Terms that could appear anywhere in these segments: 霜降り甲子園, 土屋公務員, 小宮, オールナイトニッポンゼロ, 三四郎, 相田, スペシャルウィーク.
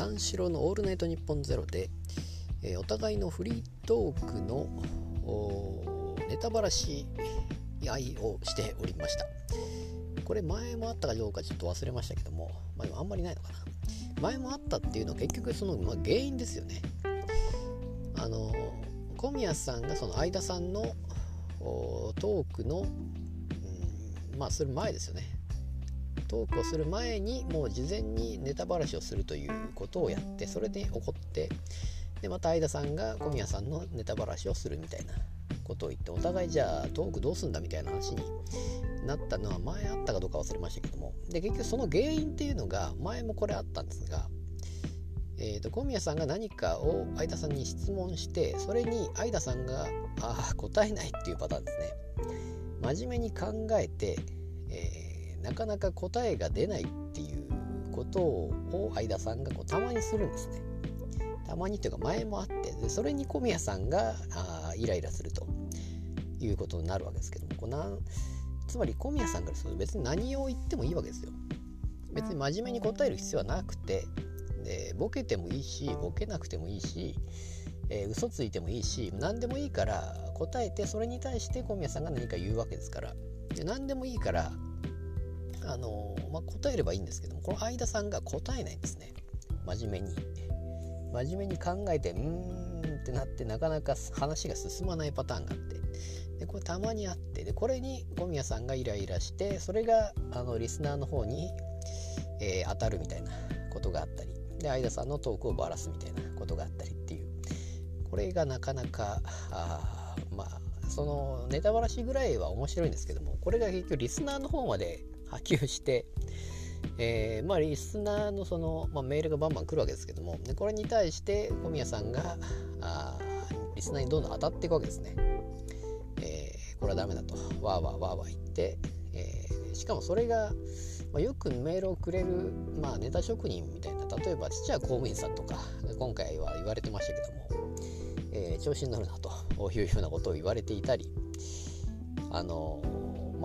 三四郎のオールナイトニッポンゼロで、お互いのフリートークのネタばらし合いをしておりました。これ前もあったかどうかちょっと忘れましたけども、今あんまりないのかな。前もあったっていうのは結局その、原因ですよね。小宮さんがその相田さんのトークのする前ですよね。トークをする前にもう事前にネタばらしをするということをやって、それで怒って、でまた相田さんが小宮さんのネタばらしをするみたいなことを言って、お互いじゃあトークどうすんだみたいな話になったのは前あったかどうか忘れましたけども、で結局その原因っていうのが前もこれあったんですが、小宮さんが何かを相田さんに質問して、それに相田さんが答えないっていうパターンですね。真面目に考えて、なかなか答えが出ないっていうことを相田さんがこうたまにするんですね。たまにというか前もあって、でそれに小宮さんがイライラするということになるわけですけども、つまり小宮さんからすると別に何を言ってもいいわけですよ。別に真面目に答える必要はなくて、でボケてもいいしボケなくてもいいし、嘘ついてもいいし、何でもいいから答えて、それに対して小宮さんが何か言うわけですから、で何でもいいから答えればいいんですけども、この相田さんが答えないんですね。真面目に考えてってなって、なかなか話が進まないパターンがあって、でこれたまにあって、でこれに小宮さんがイライラして、それがリスナーの方に、当たるみたいなことがあったり、で相田さんのトークをばらすみたいなことがあったりっていう、これがなかなかそのネタばらしぐらいは面白いんですけども、これが結局リスナーの方まで波及して、リスナーのその、メールがバンバン来るわけですけども、でこれに対して小宮さんがリスナーにどんどん当たっていくわけですね。これはダメだとわーわー言って、しかもそれが、よくメールをくれる、ネタ職人みたいな、例えば土屋公務員さんとか今回は言われてましたけども、調子に乗るなというようなことを言われていたり、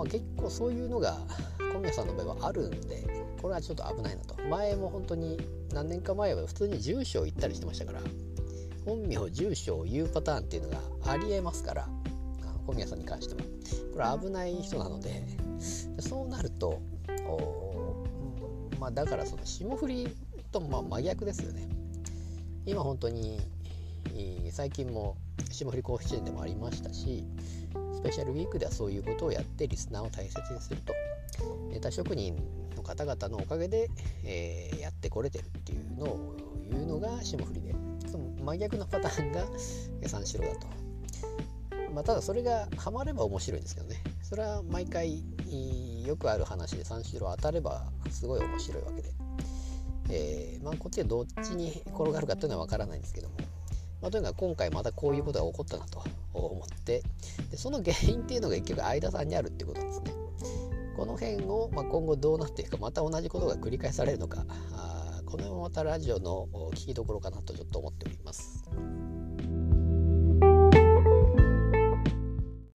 結構そういうのが小宮さんの場合はあるんで、これはちょっと危ないなと。前も本当に何年か前は普通に住所を言ったりしてましたから、本名住所を言うパターンっていうのがありえますから、小宮さんに関してはこれ危ない人なので、そうなるとだからその霜降りと真逆ですよね。今本当に最近も霜降り甲子園でもありましたし、スペシャルウィークではそういうことをやってリスナーを大切にすると、ネタ職人の方々のおかげで、やってこれてるっていうのを言うのが霜降りで、その真逆のパターンが三四郎だと。ただそれがハマれば面白いんですけどね。それは毎回よくある話で、三四郎当たればすごい面白いわけで、こっちはどっちに転がるかっていうのは分からないんですけども、とにかく今回またこういうことが起こったなと思って、でその原因っていうのが結局相田さんにあるってことですね。この辺を、今後どうなっていくか、また同じことが繰り返されるのか、このままラジオの聞きどころかなとちょっと思っております。